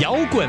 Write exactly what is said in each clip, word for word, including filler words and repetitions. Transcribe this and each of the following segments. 摇滚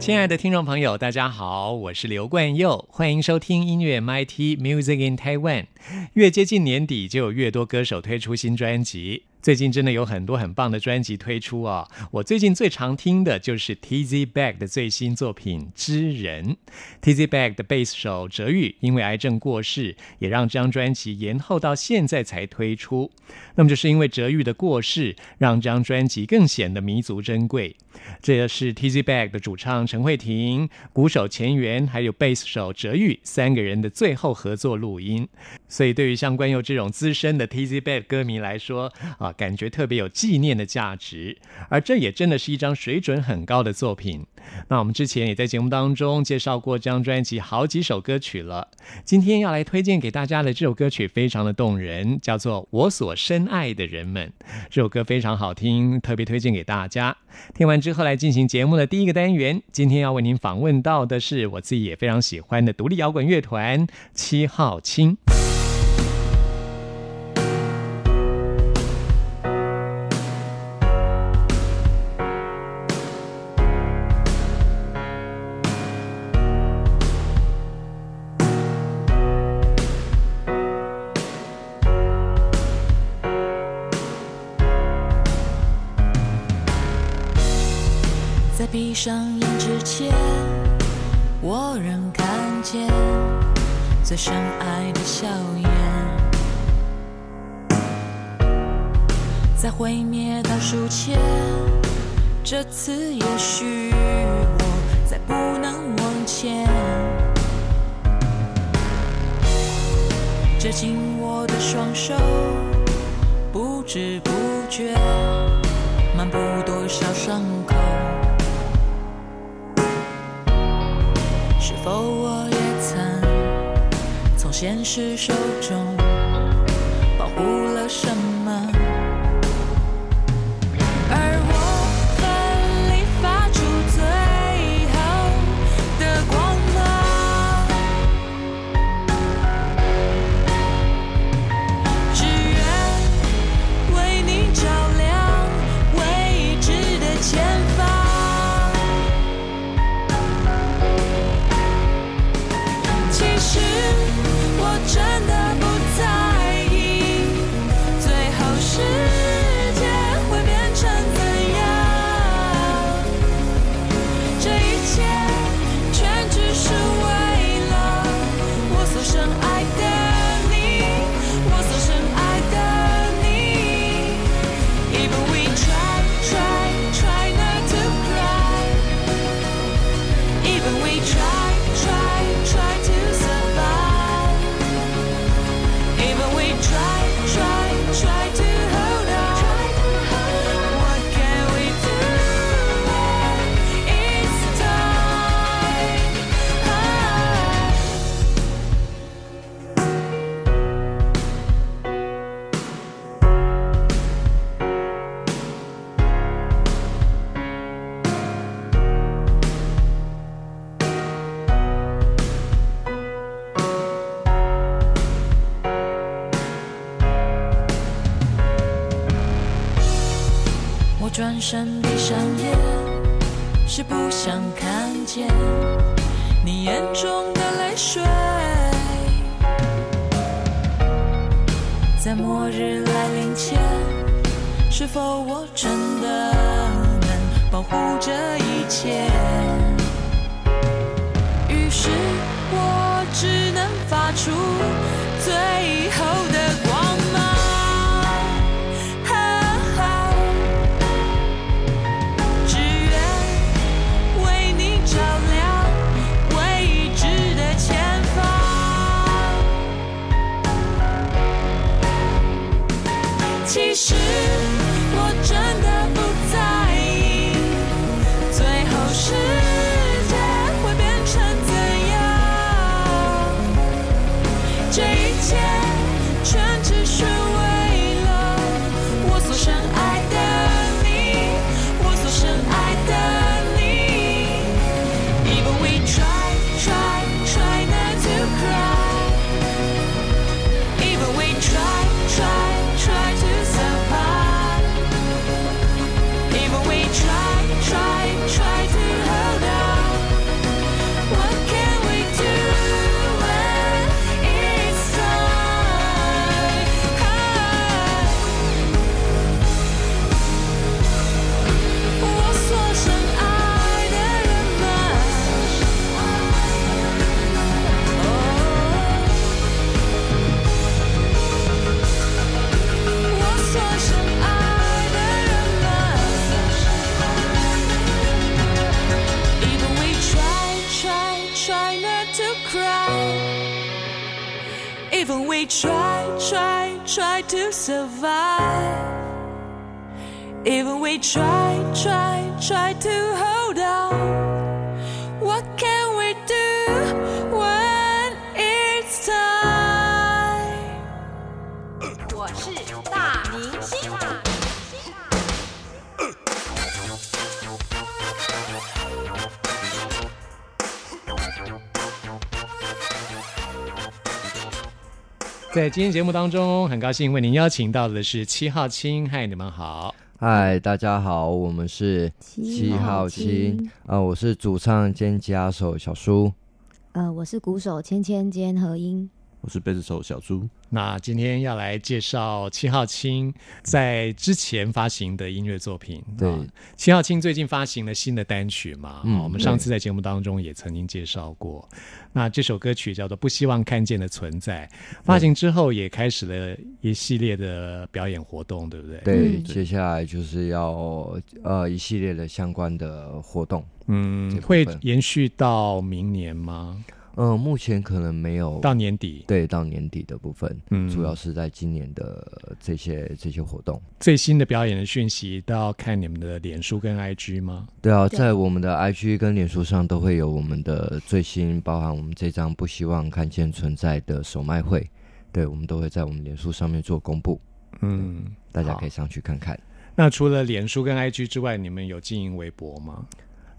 亲爱的听众朋友，大家好，我是刘冠佑，欢迎收听音乐 M I T Music in Taiwan。越接近年底，就有越多歌手推出新专辑。最近真的有很多很棒的专辑推出哦。我最近最常听的就是 T Z Back 的最新作品《知人》。T Z Back 的贝斯手哲宇因为癌症过世，也让这张专辑延后到现在才推出。那么就是因为哲宇的过世，让这张专辑更显得弥足珍贵。这是 T Z Back 的主唱陈慧婷、鼓手钱元还有贝斯手哲宇三个人的最后合作录音，所以对于像冠佑这种资深的 T Z Back 歌迷来说、啊、感觉特别有纪念的价值，而这也真的是一张水准很高的作品。那我们之前也在节目当中介绍过这张专辑好几首歌曲了，今天要来推荐给大家的这首歌曲非常的动人，叫做《我所深爱的人们》。这首歌非常好听，特别推荐给大家。听完之后来进行节目的第一个单元，今天要为您访问到的是我自己也非常喜欢的独立摇滚乐团七号青。闭上眼之前，我仍看见最深爱的笑颜，在毁灭倒数前，这次也许我再不能往前，接近我的双手不知不觉漫步多少伤口，是否我也曾从现实手中保护了什么，而我奋力发出最后的光芒，只愿为你照亮未知的前方。其实我真的不在意，最后世界会变成怎样，这一切全只是为了我所深爱的你，我所深爱的你。 Even we try, try, try not to cry, Even we try, try, try to转身闭上眼，是不想看见你眼中的泪水，在末日来临前，是否我真的能保护这一切，于是我只能发出最后的光芒。照亮未知 even we try, try, try to survive. Even we try, try, try to hold on. What can we do when it's time? 我是大明星。在今天节目当中，很高兴为您邀请到的是戚浩清。嗨，你们好。嗨，大家好，我们是戚浩清，呃，我是主唱兼吉他手小苏，呃，我是鼓手芊芊兼和音，我是贝斯手小猪。那今天要来介绍戚浩清在之前发行的音乐作品。对，啊、戚浩清最近发行了新的单曲嘛，嗯啊、我们上次在节目当中也曾经介绍过。那这首歌曲叫做《不希望看见的存在》，发行之后也开始了一系列的表演活动，对不对？对，嗯、接下来就是要呃一系列的相关的活动。嗯，会延续到明年吗？嗯，目前可能没有到年底，对，到年底的部分，嗯，主要是在今年的这些这些活动。最新的表演的讯息都要看你们的脸书跟 I G 吗？对啊，在我们的 I G 跟脸书上都会有我们的最新，包含我们这张《不希望看见存在》的首卖会，对，我们都会在我们脸书上面做公布，嗯，大家可以上去看看。那除了脸书跟 I G 之外，你们有经营微博吗？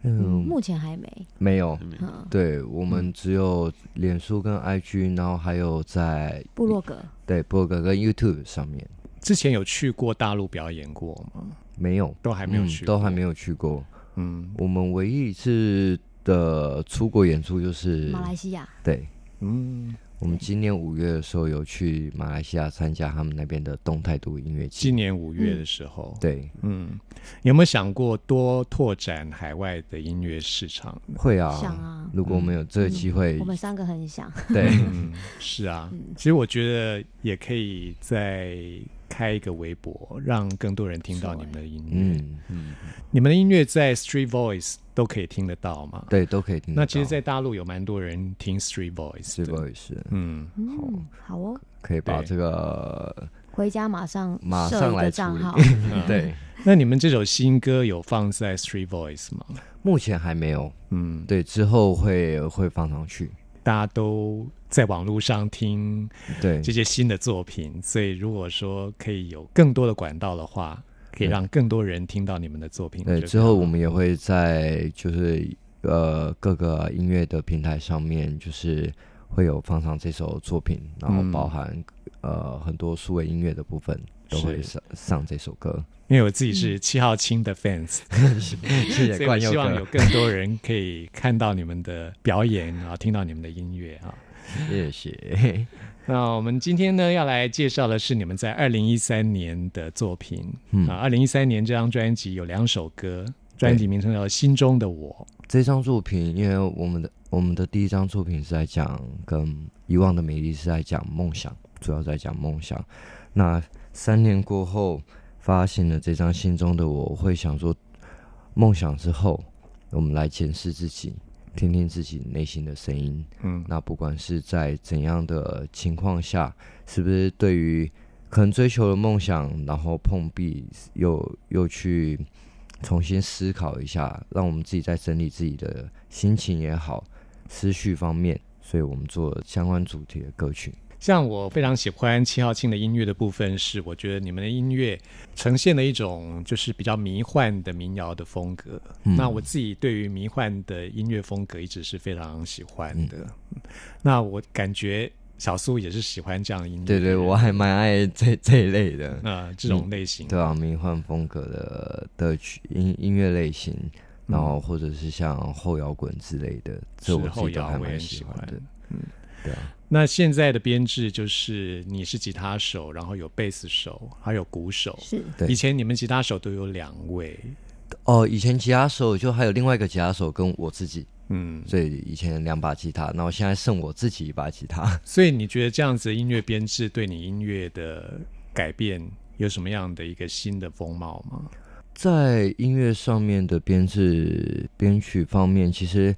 嗯，目前还没没有、嗯、对，我们只有脸书跟 I G， 然后还有在部落格，对，部落格跟 YouTube 上面。之前有去过大陆表演过吗？没有，都还没有去、嗯、都还没有去过。嗯，我们唯一一次的出国演出就是马来西亚。对，嗯，我们今年五月的时候有去马来西亚参加他们那边的动态独音乐节。今年五月的时候，嗯、对，嗯，有没有想过多拓展海外的音乐市场？会啊，想啊，如果我们有这个机会、嗯嗯，我们三个很想。对，嗯、是啊、嗯，其实我觉得也可以再开一个微博，让更多人听到你们的音乐。嗯嗯，你们的音乐在 Street Voice 都可以听得到吗？对，都可以听得到。那其实在大陆有蛮多人听 Street Voice，Street Voice， 嗯，好嗯，好哦，可以把这个回家马上马上来处理。对，那你们这首新歌有放在 Street Voice 吗？目前还没有，嗯，对，之后会会放上去。大家都在网络上听这些新的作品，所以如果说可以有更多的管道的话，可以让更多人听到你们的作品。对，之后我们也会在就是呃各个音乐的平台上面，就是会有放上这首作品，然后包含、嗯、呃很多数位音乐的部分都会 上, 上这首歌。因为我自己是戚浩清的 fans，、嗯、所以我希望有更多人可以看到你们的表演啊，听到你们的音乐啊。谢谢。那我们今天呢要来介绍的是你们在二零一三年的作品、嗯、啊。二零一三年这张专辑有两首歌，专辑名称叫《心中的我》。这张作品，因为我们的我们的第一张作品是在讲跟遗忘的美丽，是在讲梦想，主要在讲梦想。那三年过后发行了这张《心中的我》，我会想说，梦想之后，我们来检视自己，听听自己内心的声音。嗯，那不管是在怎样的情况下，是不是对于可能追求了梦想，然后碰壁，又又去重新思考一下，让我们自己在整理自己的心情也好，思绪方面，所以我们做相关主题的歌曲。像我非常喜欢戚浩清的音乐的部分是，我觉得你们的音乐呈现了一种就是比较迷幻的民谣的风格、嗯、那我自己对于迷幻的音乐风格一直是非常喜欢的、嗯、那我感觉小苏也是喜欢这样的音乐。对对，我还蛮爱这这一类的、呃、这种类型、嗯、对啊，迷幻风格的的音音乐类型，然后或者是像后摇滚之类的、嗯、这我自己都还蛮喜欢的。嗯，对啊。那现在的编制就是你是吉他手，然后有贝斯手还有鼓手。是，对，以前你们吉他手都有两位哦。以前吉他手就还有另外一个吉他手跟我自己，嗯，所以以前两把吉他，然后现在剩我自己一把吉他。所以你觉得这样子的音乐编制对你音乐的改变有什么样的一个新的风貌吗？在音乐上面的编制编曲方面，其实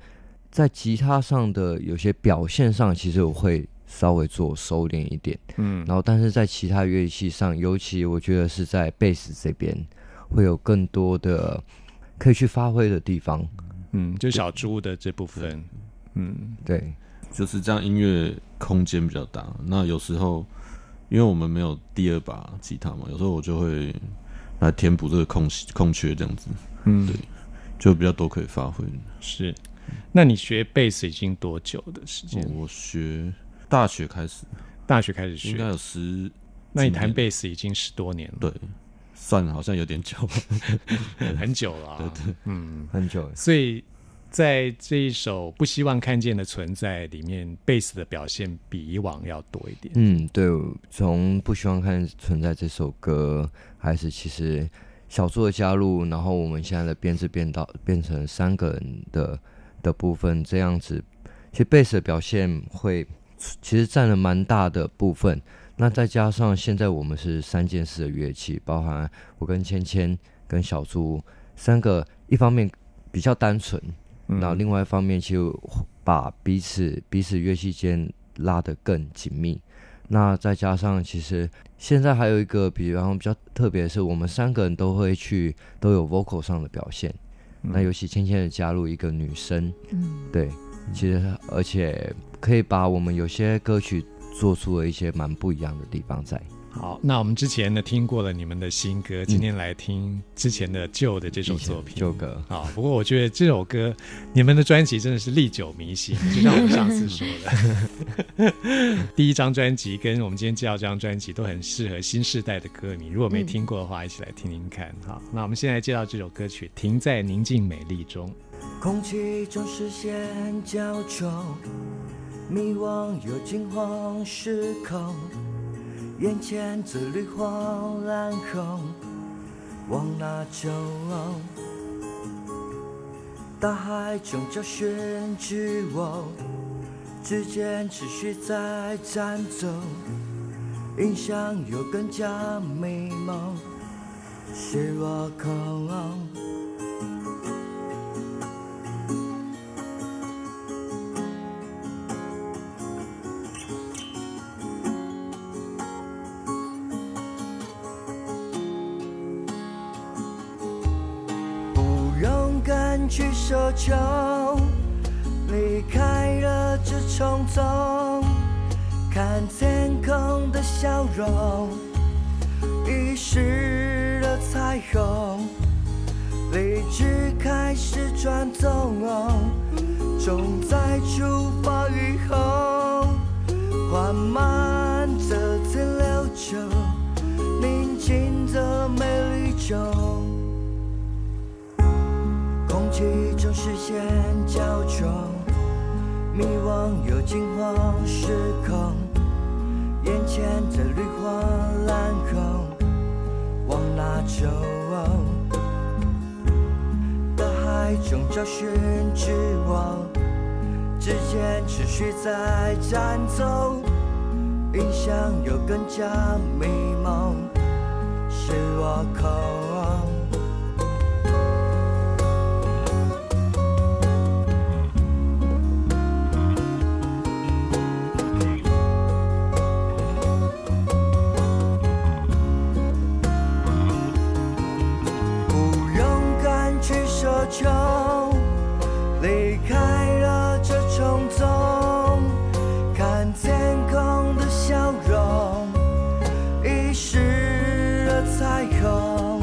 在吉他上的有些表现上，其实我会稍微做收敛一点，嗯，然后但是在其他乐器上，尤其我觉得是在贝斯这边会有更多的可以去发挥的地方，嗯，就小猪的这部分，嗯，对，就是这样，音乐空间比较大。那有时候因为我们没有第二把吉他嘛，有时候我就会来填补这个 空, 空缺这样子，嗯，对，就比较多可以发挥。是，那你学贝斯已经多久的时间？我学。大学开始，大学开始学，应该有十。那你弹贝斯已经十多年了，对，算了，好像有点久，很久了、啊，对 对, 對，嗯，很久了。所以在这一首《不希望看见的存在》里面，贝斯的表现比以往要多一点。嗯，对，从《不希望看见的存在》这首歌开始，其实小猪的加入，然后我们现在的编制变到变成三个人的的部分，这样子，其实贝斯的表现会。其实占了蛮大的部分，那再加上现在我们是三件事的乐器，包含我跟芊芊跟小猪三个，一方面比较单纯、嗯、然后另外一方面其实把彼此彼此乐器间拉得更紧密，那再加上其实现在还有一个比方比较特别的是我们三个人都会去都有 vocal 上的表现、嗯、那尤其芊芊的加入一个女生、嗯、对，其实而且可以把我们有些歌曲做出了一些蛮不一样的地方在。好，那我们之前呢听过了你们的新歌，今天来听之前的旧的这首作品，旧歌啊。不过我觉得这首歌你们的专辑真的是历久弥新，就像我们上次说的第一张专辑跟我们今天介绍这张专辑都很适合新世代的歌迷，如果没听过的话一起来听听看。好，那我们现在介绍这首歌曲《停在宁静美丽中》。空气中视线焦灼，迷惘又惊慌失控，眼前紫绿黄蓝红往哪走、哦、大海正找寻自我，之间持续在战斗，影响又更加迷蒙，是我空、哦去奢求，离开了这重重，看天空的笑容，遗失了彩虹，理智开始转动，总在出发以后，缓慢的停留着宁静的美丽中。空气中视线焦灼，迷惘又惊慌失控，眼前的绿黄蓝红往哪走、哦、大海中找寻自我，之间持续在战斗，影响又更加迷蒙，是我空就离开了这重重，看天空的笑容，遗失了彩虹，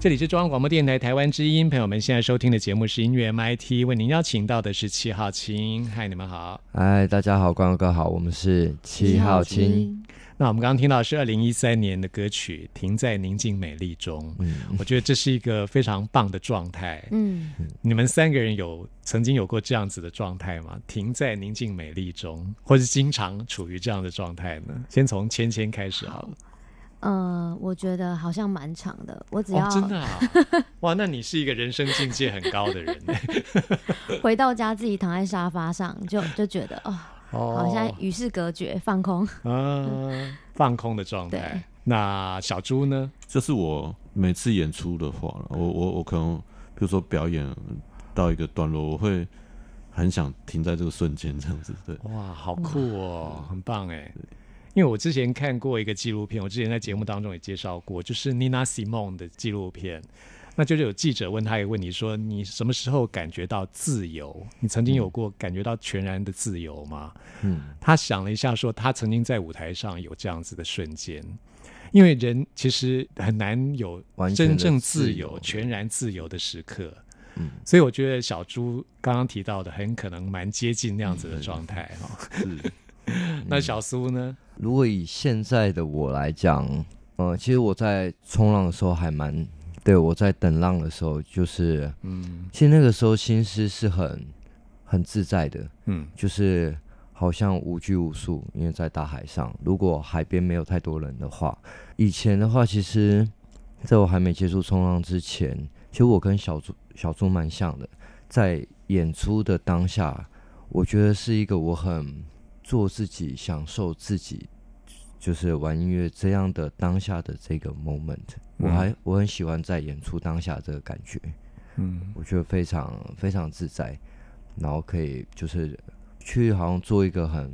这里是中央广播电台台湾之音，朋友们现在收听的节目是音乐 M I T， 为您邀请到的是七号青。嗨，你们好。嗨，大家好，观众哥好，我们是七号青。那我们刚刚听到的是二零一三年的歌曲《停在宁静美丽中》，嗯，我觉得这是一个非常棒的状态。嗯，你们三个人有曾经有过这样子的状态吗？停在宁静美丽中，或是经常处于这样的状态呢？先从芊芊开始好了。好，呃，我觉得好像蛮长的。我只要、哦、真的啊，哇，那你是一个人生境界很高的人。回到家自己躺在沙发上，就就觉得哦，哦好像与世隔绝，放空啊，放空的状态。那小猪呢？就是我每次演出的话，我我我可能比如说表演到一个段落，我会很想停在这个瞬间，这样子。对，哇，好酷哦，很棒哎。因为我之前看过一个纪录片，我之前在节目当中也介绍过，就是 Nina Simone 的纪录片，那就是有记者问她一个问题说，你什么时候感觉到自由？你曾经有过感觉到全然的自由吗？嗯，她想了一下说，她曾经在舞台上有这样子的瞬间，因为人其实很难有真正自由、全然自由的时刻。嗯，所以我觉得小猪刚刚提到的很可能蛮接近那样子的状态。嗯，是。那小苏呢？如果以现在的我来讲，呃，其实我在冲浪的时候还蛮，对，我在等浪的时候，就是，嗯，其实那个时候心思是很很自在的，嗯，就是好像无拘无束，因为在大海上，如果海边没有太多人的话，以前的话，其实在我还没接触冲浪之前，其实我跟小猪小猪蛮像的，在演出的当下，我觉得是一个我很做自己、享受自己，就是玩音乐这样的当下的这个 moment，嗯，我还我很喜欢在演出当下这个感觉，嗯，我觉得非常非常自在，然后可以就是去好像做一个很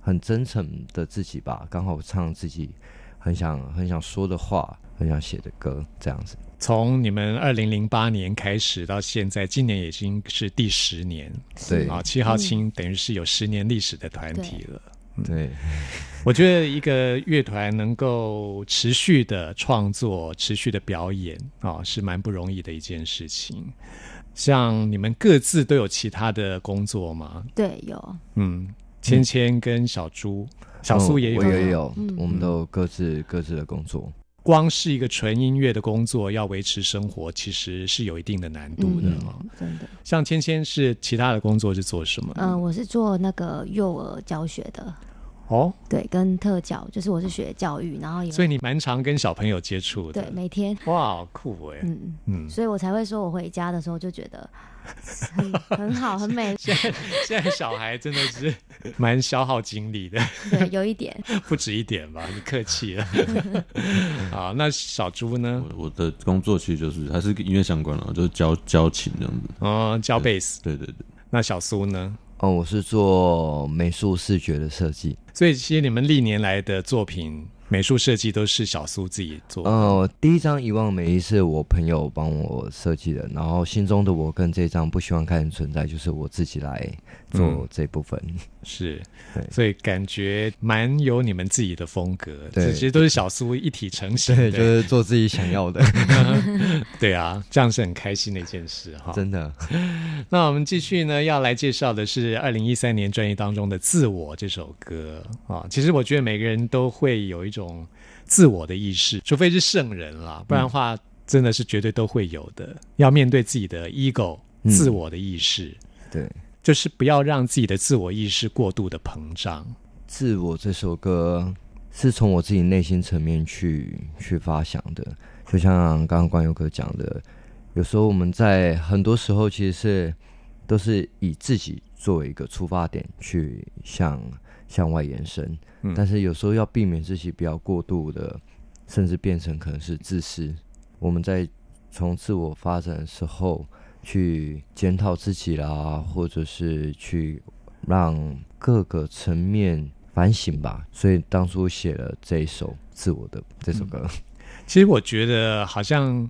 很真诚的自己吧，刚好唱自己很想很想说的话，很想写的歌，这样子。从你们二零零八年开始到现在，今年已经是第十年，对啊，七号青等于是有十年历史的团体了。对，嗯，对，我觉得一个乐团能够持续的创作、持续的表演啊，是蛮不容易的一件事情。像你们各自都有其他的工作吗？对，有。嗯，芊芊跟小猪，嗯，小苏也有，嗯，我也有，嗯，我们都有各自各自的工作。光是一个纯音乐的工作要维持生活其实是有一定的难度的，哦，嗯，真的。像芊芊是其他的工作是做什么？呃、我是做那个幼儿教学的哦，对，跟特教，就是我是学教育，然后也所以你蛮常跟小朋友接触的。对，每天。哇，好酷耶。嗯嗯，所以我才会说我回家的时候就觉得 很, 很好很美。现在, 现在小孩真的是蛮消耗精力的。对，有一点。不止一点吧，你客气了。好，那小猪呢？ 我, 我的工作其实就是还是音乐相关了，就是教教琴这样子。哦，教贝斯。对对对。那小苏呢？嗯，我是做美术视觉的设计，所以其实你们历年来的作品美术设计都是小苏自己做的。呃、第一张《遗忘美丽》是我朋友帮我设计的，然后《心中的我》跟这张《不希望看见存在》就是我自己来做这部分。嗯，是，所以感觉蛮有你们自己的风格。对，其实都是小苏一体成型的，就是做自己想要的。对啊，这样是很开心的一件事哈。真的。那我们继续呢，要来介绍的是二零一三年专辑当中的《自我》这首歌啊。其实我觉得每个人都会有一种自我的意识，除非是圣人啦，不然的话真的是绝对都会有的。嗯，要面对自己的 ego， 自我的意识。嗯，对，就是不要让自己的自我意识过度的膨胀。自我这首歌是从我自己内心层面去去发想的，就像刚刚观佑哥讲的，有时候我们在很多时候其实是都是以自己作为一个出发点去向向外延伸。嗯，但是有时候要避免自己不要过度的，甚至变成可能是自私。我们在从自我发展的时候去检讨自己啦，或者是去让各个层面反省吧，所以当初写了这一首《自我》的这首歌。嗯，其实我觉得好像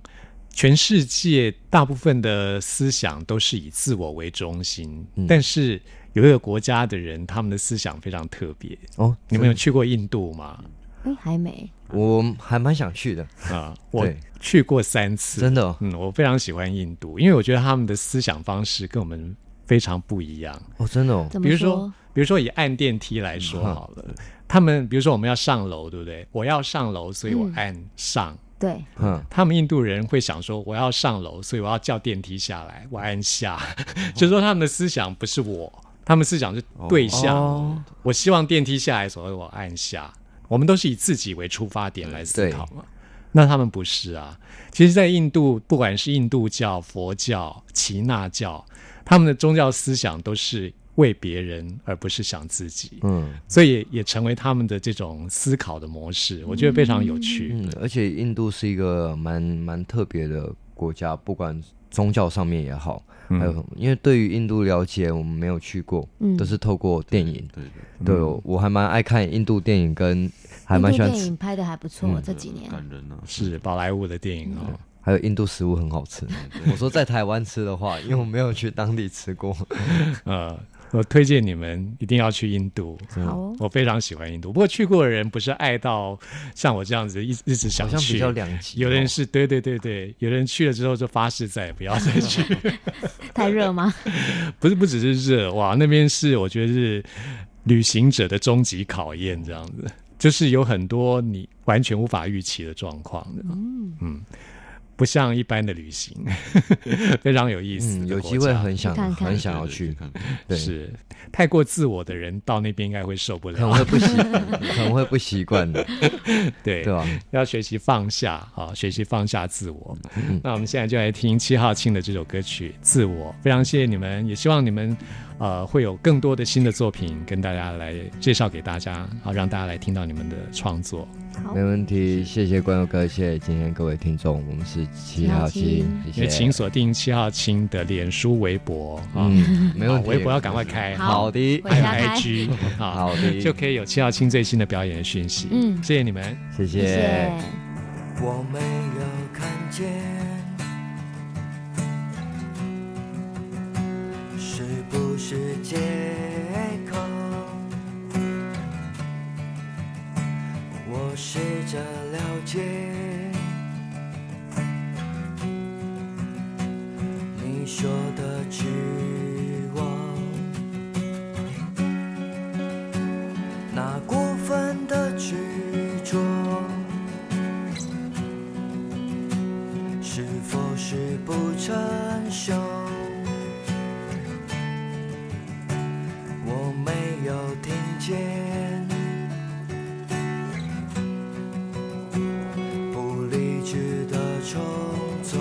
全世界大部分的思想都是以自我为中心。嗯，但是有一个国家的人他们的思想非常特别哦。你们有去过印度吗？哎，还没，我还蛮想去的啊。我去过三次，真的、哦，嗯，我非常喜欢印度，因为我觉得他们的思想方式跟我们非常不一样。哦，真的哦，比如说，比如说以按电梯来说好了，嗯、他们比如说我们要上楼，对不对？我要上楼，所以我按上。嗯对、嗯，他们印度人会想说我要上楼，所以我要叫电梯下来，我按下，就是说他们的思想不是我，他们思想是对象、哦、我希望电梯下来，所以我按下，我们都是以自己为出发点来思考嘛。那他们不是啊，其实在印度，不管是印度教、佛教、耆那教，他们的宗教思想都是为别人而不是想自己，嗯，所以 也, 也成为他们的这种思考的模式，我觉得非常有趣、嗯嗯、而且印度是一个蛮蛮特别的国家，不管宗教上面也好、嗯、还有因为对于印度了解我们没有去过、嗯、都是透过电影， 对, 对, 对, 对, 对、嗯、我还蛮爱看印度电影，跟还蛮喜欢印度电影，拍的还不错、嗯、这几年感人、啊、是宝莱坞的电影哦，还有印度食物很好吃我说在台湾吃的话，因为我没有去当地吃过呃我推荐你们一定要去印度，好、哦，我非常喜欢印度。不过去过的人不是爱到像我这样子一直一直想去，好像比较两极、哦。有的人是对对对对，有的人去了之后就发誓再也不要再去。太热吗？不是，不只是热哇，那边是我觉得是旅行者的终极考验，这样子，就是有很多你完全无法预期的状况的。嗯嗯。不像一般的旅行非常有意思、嗯、有机会很想看看，很想要去，对，是太过自我的人到那边应该会受不了，很会不习惯很会不习惯的对对吧、啊？要学习放下、啊、学习放下自我、嗯、那我们现在就来听七号庆的这首歌曲自我，非常谢谢你们，也希望你们、呃、会有更多的新的作品跟大家来介绍给大家、啊、让大家来听到你们的创作，没问题，谢谢观众哥，谢谢今天各位听众，我们是七号青，也请锁定七号青的脸书、微博啊、嗯，没问题，微博要赶快开，好的，还有 I G， 好的，就可以有七号青最新的表演的讯息。嗯，谢谢你们，谢谢。谢谢我没有看见，是不是借口？我试着了解。你说的自我，那过分的执着，是否是不成熟？我没有听见，不理智的冲动。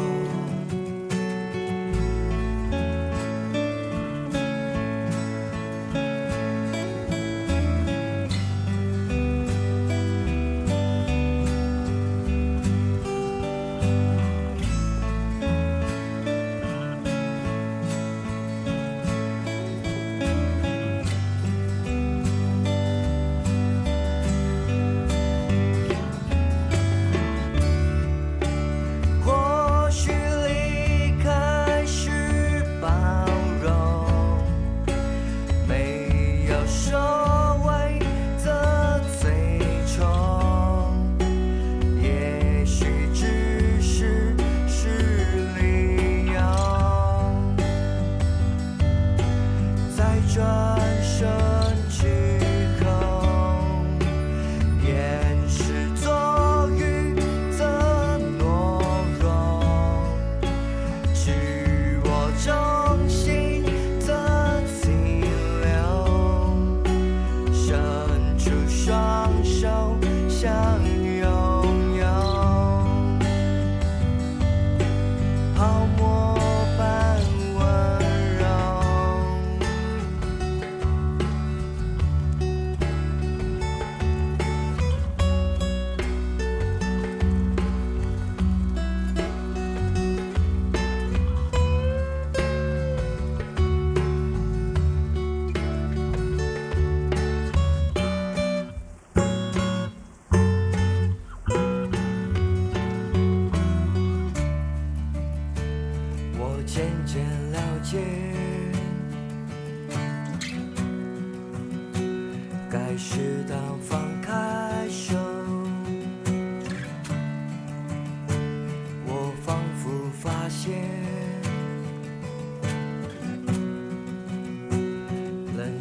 该适当放开手。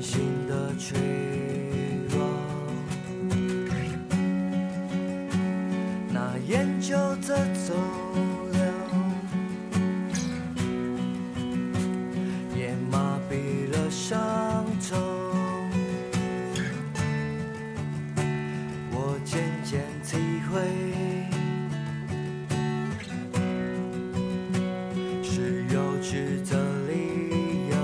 心的脆弱，那研究着走流，也麻痹了伤痛。我渐渐体会，是幼稚的理由。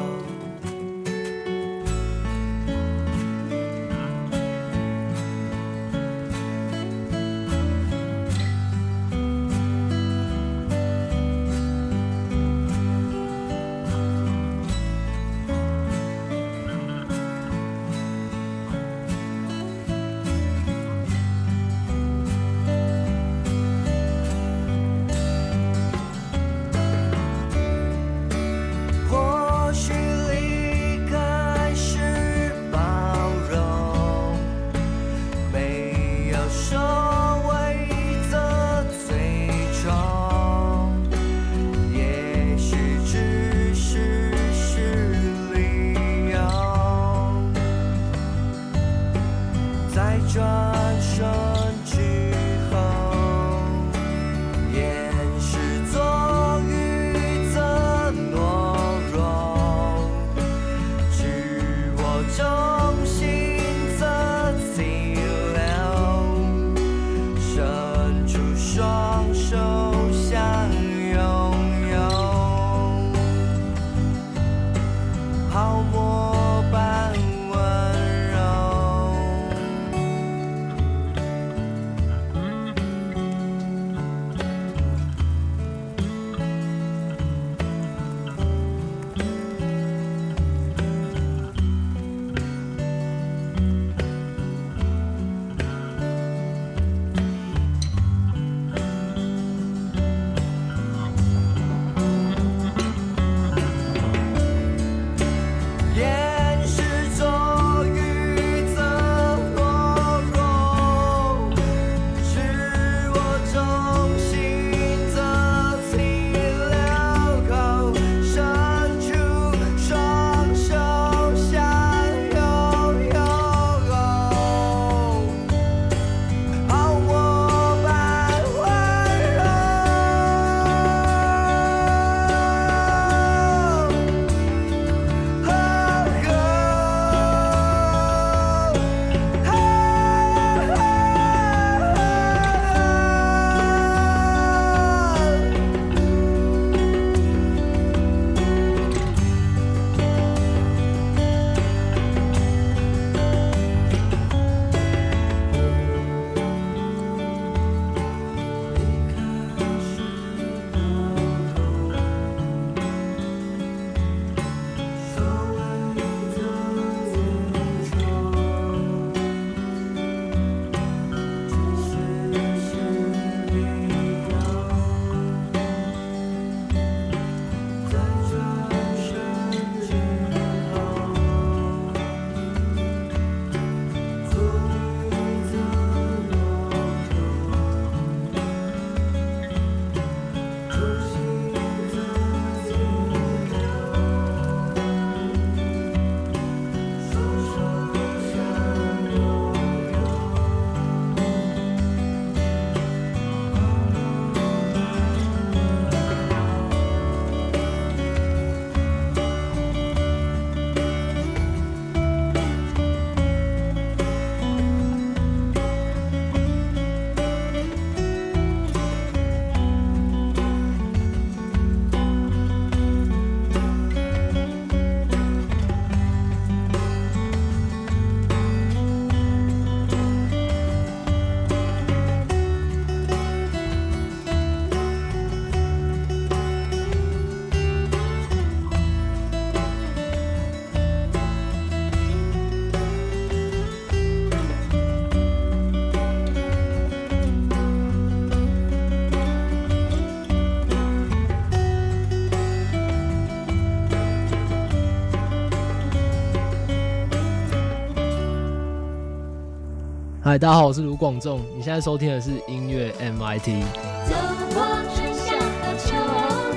嗨，大家好，我是卢广仲，你现在收听的是音乐 M I T。 走过春夏和秋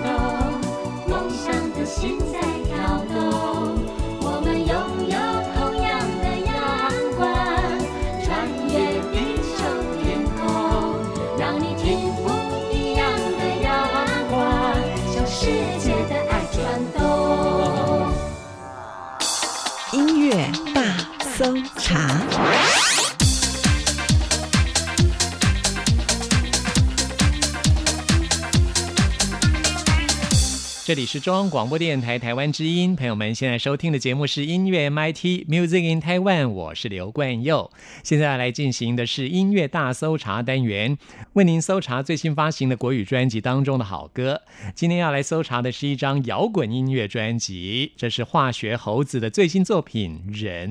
冬，梦想的心在跳动，我们拥有搜查。这里是中央广播电台台湾之音，朋友们现在收听的节目是音乐 M I T Music in Taiwan， 我是刘冠佑。现在来进行的是音乐大搜查单元，为您搜查最新发行的国语专辑当中的好歌。今天要来搜查的是一张摇滚音乐专辑，这是化学猴子的最新作品《人》。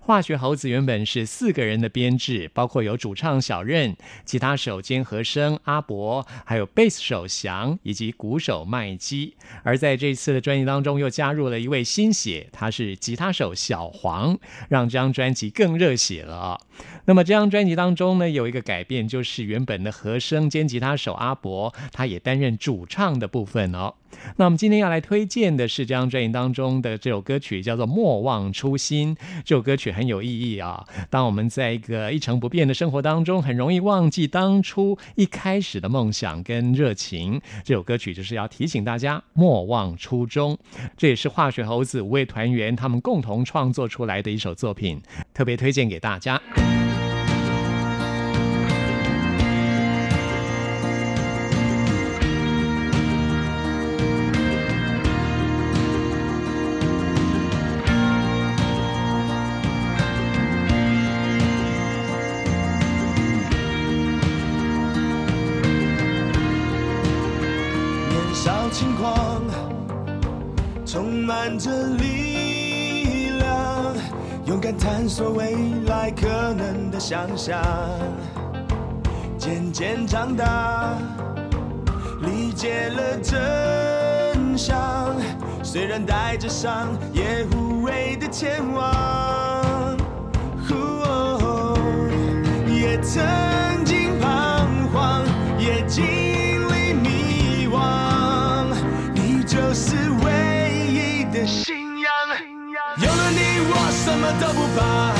化学猴子原本是四个人的编制，包括有主唱小任、吉他手兼和声阿伯，还有贝斯手翔以及鼓手麦基。而在这次的专辑当中又加入了一位新血，他是吉他手小黄，让这张专辑更热血了、哦、那么这张专辑当中呢，有一个改变，就是原本的和声兼吉他手阿伯他也担任主唱的部分哦。那我们今天要来推荐的是这张专辑当中的这首歌曲，叫做《莫忘初心》。这首歌曲很有意义啊。当我们在一个一成不变的生活当中，很容易忘记当初一开始的梦想跟热情，这首歌曲就是要提醒大家莫忘初衷。这也是化学猴子五位团员他们共同创作出来的一首作品，特别推荐给大家。满着力量，勇敢探索未来可能的想象。渐渐长大，理解了真相，虽然带着伤，也无畏的前往。哦，也曾经彷徨，也经历迷惘，你就是唯一信仰，有了你我什么都不怕，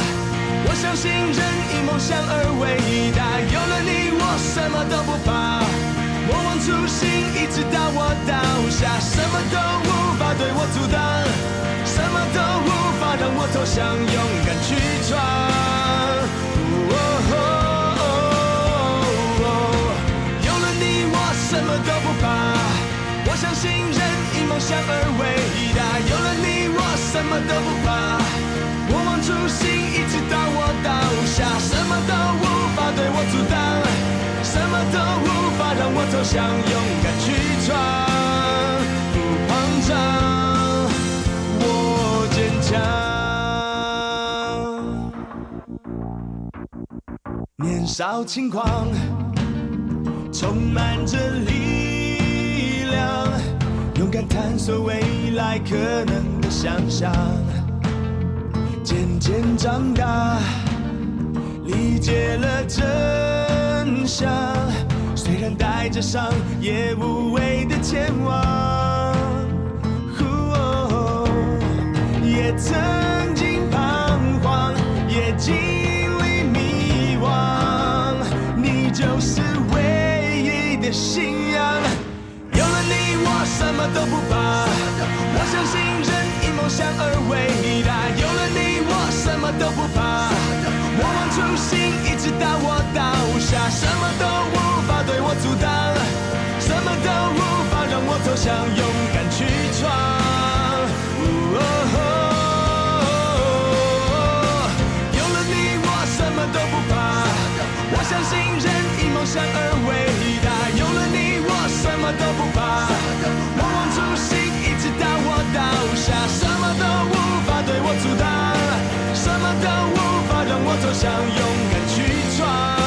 我相信人因梦想而伟大。有了你我什么都不怕，莫忘初心，一直到我倒下。什么都无法对我阻挡，什么都无法让我投降，勇敢去闯、哦哦哦哦、有了你我什么都不怕，我相信人因梦想而伟大。有了你我什么都不怕，我忘初心，一直到我倒下。什么都无法对我阻挡，什么都无法让我投降，勇敢去闯，不慌张，我坚强。年少轻狂，充满着力量，勇敢探索未来可能的想象，渐渐长大，理解了真相，虽然带着伤，也无畏的前往。哦，也曾经彷徨，也经历迷惘，你就是唯一的信仰。我什么都不怕，我相信人因梦想而伟大。有了你我什么都不怕，我忘初心，一直到我倒下。什么都无法对我阻挡，什么都无法让我投降，勇敢去闯、哦哦哦、有了你我什么都不怕，我相信人因梦想而伟大。有了你什么都不怕，我忘初心，一直到我倒下。什么都无法对我阻挡，什么都无法让我投降，勇敢去闯。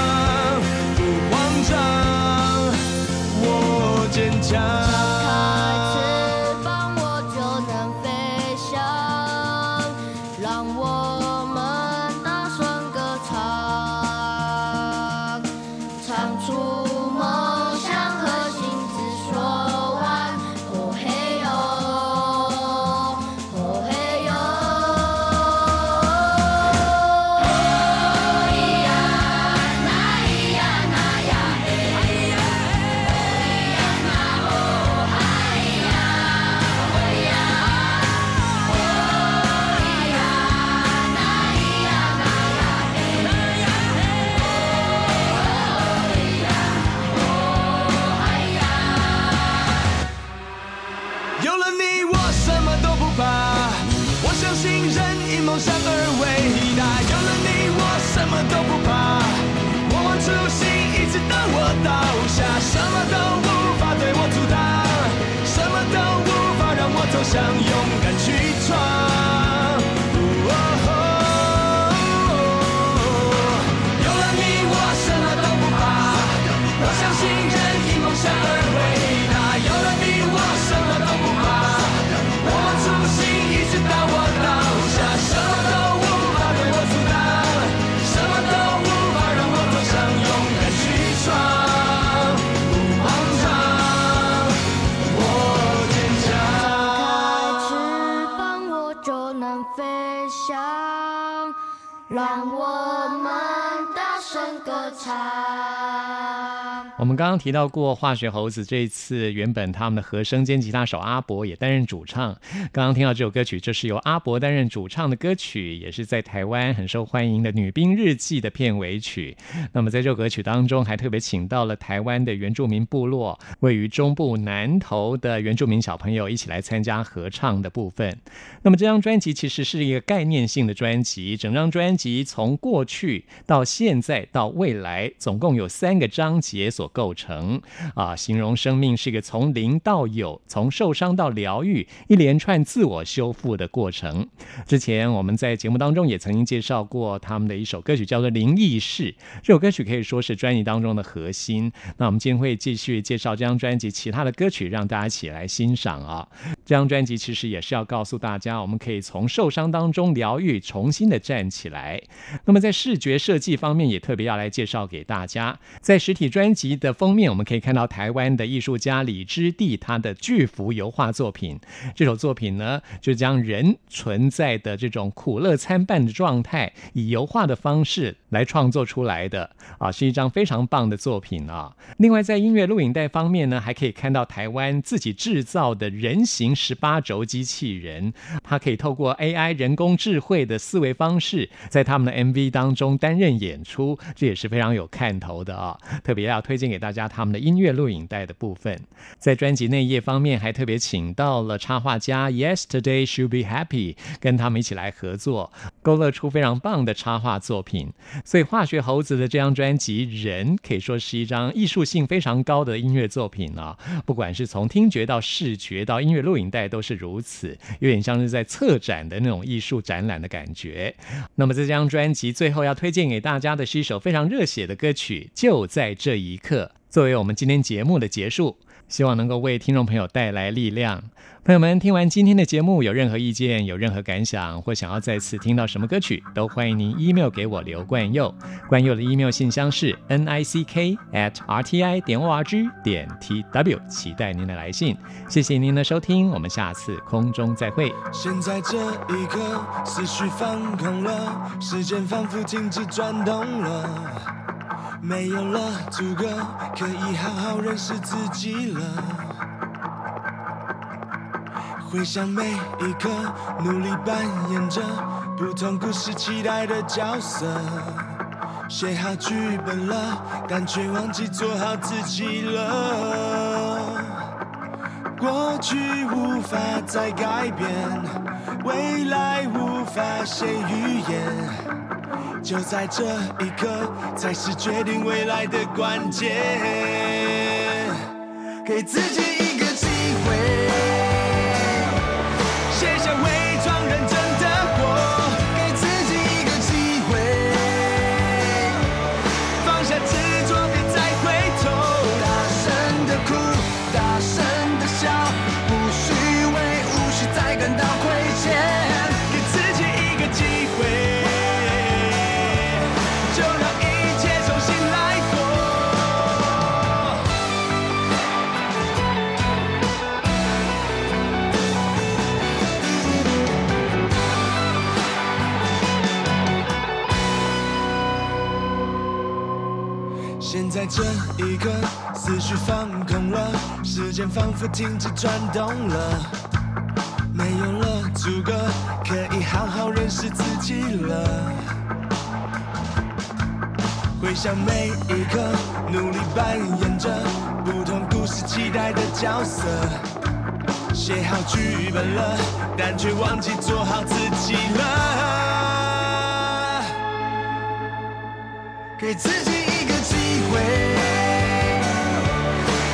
想勇敢去闯、哦哦哦、有了你我什么都不怕，我相信人因梦想而伟大，有了你我什么都不怕，我初心一直到我倒下，什么都无法对我阻挡，什么都无法让我多想勇敢去闯，让我们大声歌唱。我们刚刚提到过化学猴子，这一次原本他们的和声兼吉他手阿伯也担任主唱，刚刚听到这首歌曲，这是由阿伯担任主唱的歌曲，也是在台湾很受欢迎的《女兵日记》的片尾曲。那么在这首歌曲当中还特别请到了台湾的原住民部落位于中部南投的原住民小朋友一起来参加合唱的部分。那么这张专辑其实是一个概念性的专辑，整张专辑从过去到现在到未来，总共有三个章节所构成、啊、形容生命是一个从零到有，从受伤到疗愈，一连串自我修复的过程。之前我们在节目当中也曾经介绍过他们的一首歌曲，叫做《灵异事》，这首歌曲可以说是专辑当中的核心。那我们今天会继续介绍这张专辑其他的歌曲，让大家一起来欣赏啊。这张专辑其实也是要告诉大家，我们可以从受伤当中疗愈，重新的站起来。那么在视觉设计方面也特别要来介绍给大家，在实体专辑的封面我们可以看到台湾的艺术家李之地他的巨幅油画作品，这首作品呢就将人存在的这种苦乐参半的状态以油画的方式来创作出来的、啊、是一张非常棒的作品啊。另外在音乐录影带方面呢，还可以看到台湾自己制造的人形十八轴机器人，它可以透过 A I 人工智慧的思维方式在他们的 M V 当中担任演出，这也是非常有看头的啊、哦！特别要推荐给大家他们的音乐录影带的部分。在专辑内页方面还特别请到了插画家 Yesterday Should Be Happy 跟他们一起来合作，勾勒出非常棒的插画作品。所以化学猴子的这张专辑《人》可以说是一张艺术性非常高的音乐作品啊、哦！不管是从听觉到视觉到音乐录影带都是如此，有点像是在策展的那种艺术展览的感觉。那么在这张专辑最后要推荐给大家的是一首非常热血的歌曲，就在这一刻，作为我们今天节目的结束，希望能够为听众朋友带来力量。朋友们听完今天的节目有任何意见，有任何感想，或想要再次听到什么歌曲，都欢迎您 email 给我刘冠佑，冠佑的 email 信箱是 N I C K at R T I dot org dot T W， 期待您的来信。谢谢您的收听，我们下次空中再会。现在这一刻思绪放空了，时间仿佛停止转动了，没有了阻隔，可以好好认识自己了。回想每一刻，努力扮演着不同故事期待的角色，写好剧本了，但却忘记做好自己了。过去无法再改变，未来无法写预言，就在这一刻，才是决定未来的关键。给自己一个机会，卸下伪装，认真的活。给自己一个机会，放下执着，别再回头。大声的哭，大声的笑，不虚伪，无需再感到愧疚。现在这一刻，思绪放空了，时间仿佛停止转动了，没有了阻隔，可以好好认识自己了。回想每一刻，努力扮演着不同故事期待的角色，写好剧本了，但却忘记做好自己了。给自己一个机会，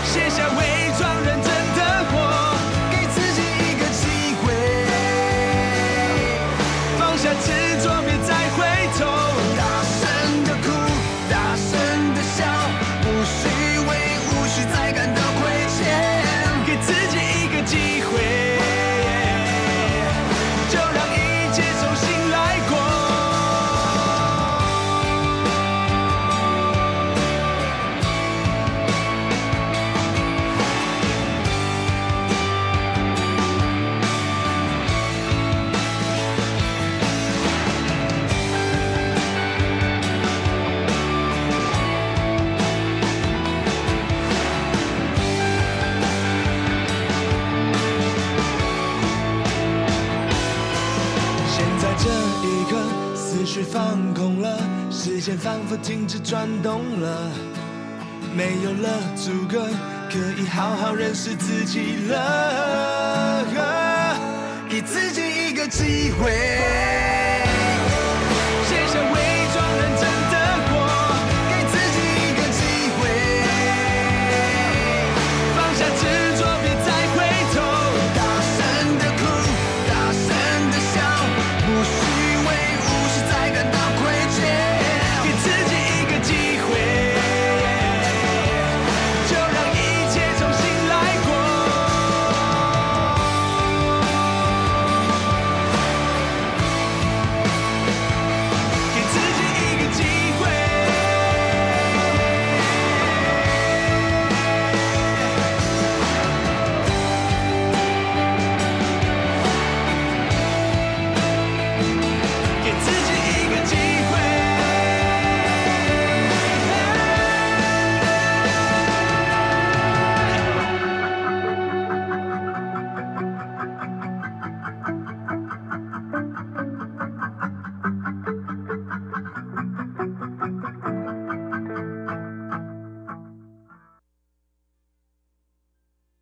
卸下伪装，认真的活，给自己一个机会，这一刻，思绪放空了，时间仿佛停止转动了，没有了阻隔，可以好好认识自己了，给自己一个机会。